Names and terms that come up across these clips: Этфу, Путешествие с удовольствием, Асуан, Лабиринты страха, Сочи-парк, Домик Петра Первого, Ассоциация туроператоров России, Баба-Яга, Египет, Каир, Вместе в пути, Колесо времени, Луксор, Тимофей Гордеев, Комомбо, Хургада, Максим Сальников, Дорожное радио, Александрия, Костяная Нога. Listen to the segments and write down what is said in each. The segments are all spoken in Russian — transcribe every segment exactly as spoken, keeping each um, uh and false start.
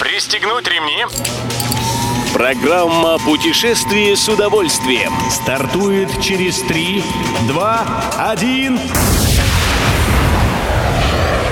Пристегнуть ремни. Программа «Путешествие с удовольствием» стартует через три, два, один...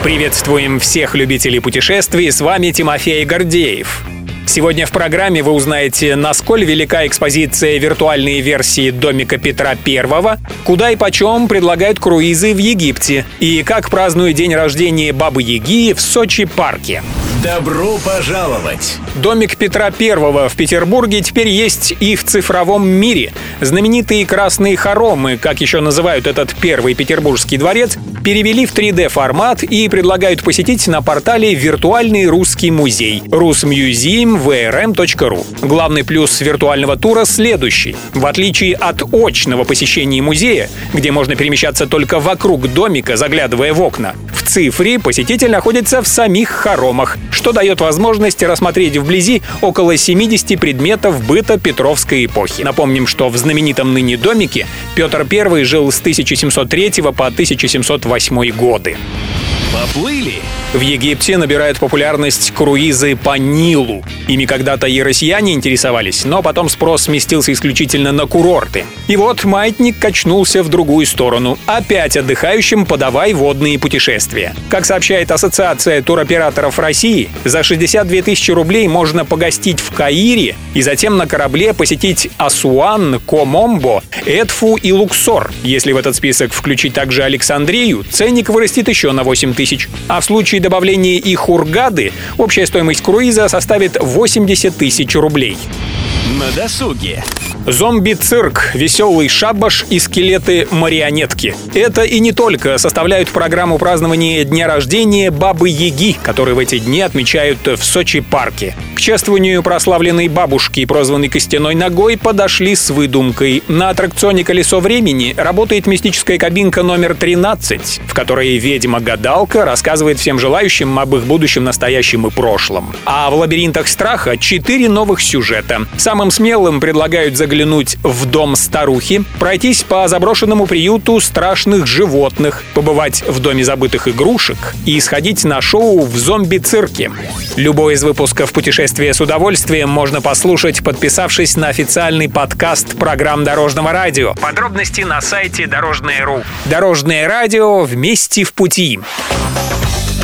Приветствуем всех любителей путешествий, с вами Тимофей Гордеев. Сегодня в программе вы узнаете, насколько велика экспозиция виртуальной версии Домика Петра Первого, куда и почем предлагают круизы в Египте, и как празднуют день рождения Бабы-Яги в Сочи-парке. Добро пожаловать! Домик Петра Первого в Петербурге теперь есть и в цифровом мире. Знаменитые красные хоромы, как еще называют этот первый петербургский дворец, перевели в три дэ формат и предлагают посетить на портале «Виртуальный русский музей» рус мьюзиум точка ви эр эм точка ру. Главный плюс виртуального тура следующий. В отличие от очного посещения музея, где можно перемещаться только вокруг домика, заглядывая в окна, в цифре посетитель находится в самих хоромах, что дает возможность рассмотреть вблизи около семидесяти предметов быта петровской эпохи. Напомним, что в знаменитом ныне домике Петр Первый жил с тысяча семьсот третьего по тысяча семьсот восьмой годы. Поплыли! В Египте набирают популярность круизы по Нилу. Ими когда-то и россияне интересовались, но потом спрос сместился исключительно на курорты. И вот маятник качнулся в другую сторону. Опять отдыхающим подавай водные путешествия. Как сообщает Ассоциация туроператоров России, за шестьдесят две тысячи рублей можно погостить в Каире и затем на корабле посетить Асуан, Комомбо, Этфу и Луксор. Если в этот список включить также Александрию, ценник вырастет еще на восемь тысяч. А в случае добавления и Хургады общая стоимость круиза составит восемьдесят тысяч рублей. На досуге. Зомби-цирк, веселый шабаш и скелеты-марионетки. Это и не только составляют программу празднования дня рождения Бабы-Яги, который в эти дни отмечают в Сочи-парке. К чествованию прославленной бабушки, прозванной Костяной Ногой, подошли с выдумкой. На аттракционе «Колесо времени» работает мистическая кабинка номер тринадцать, в которой ведьма-гадалка рассказывает всем желающим об их будущем, настоящем и прошлом. А в «Лабиринтах страха» четыре новых сюжета. Самым смелым предлагают заглянуть в дом старухи, пройтись по заброшенному приюту страшных животных, побывать в доме забытых игрушек и сходить на шоу в зомби-цирке. Любой из выпусков «Путешествия с удовольствием» можно послушать, подписавшись на официальный подкаст программ Дорожного радио. Подробности на сайте дорожное точка ру. Дорожное радио. Вместе в пути.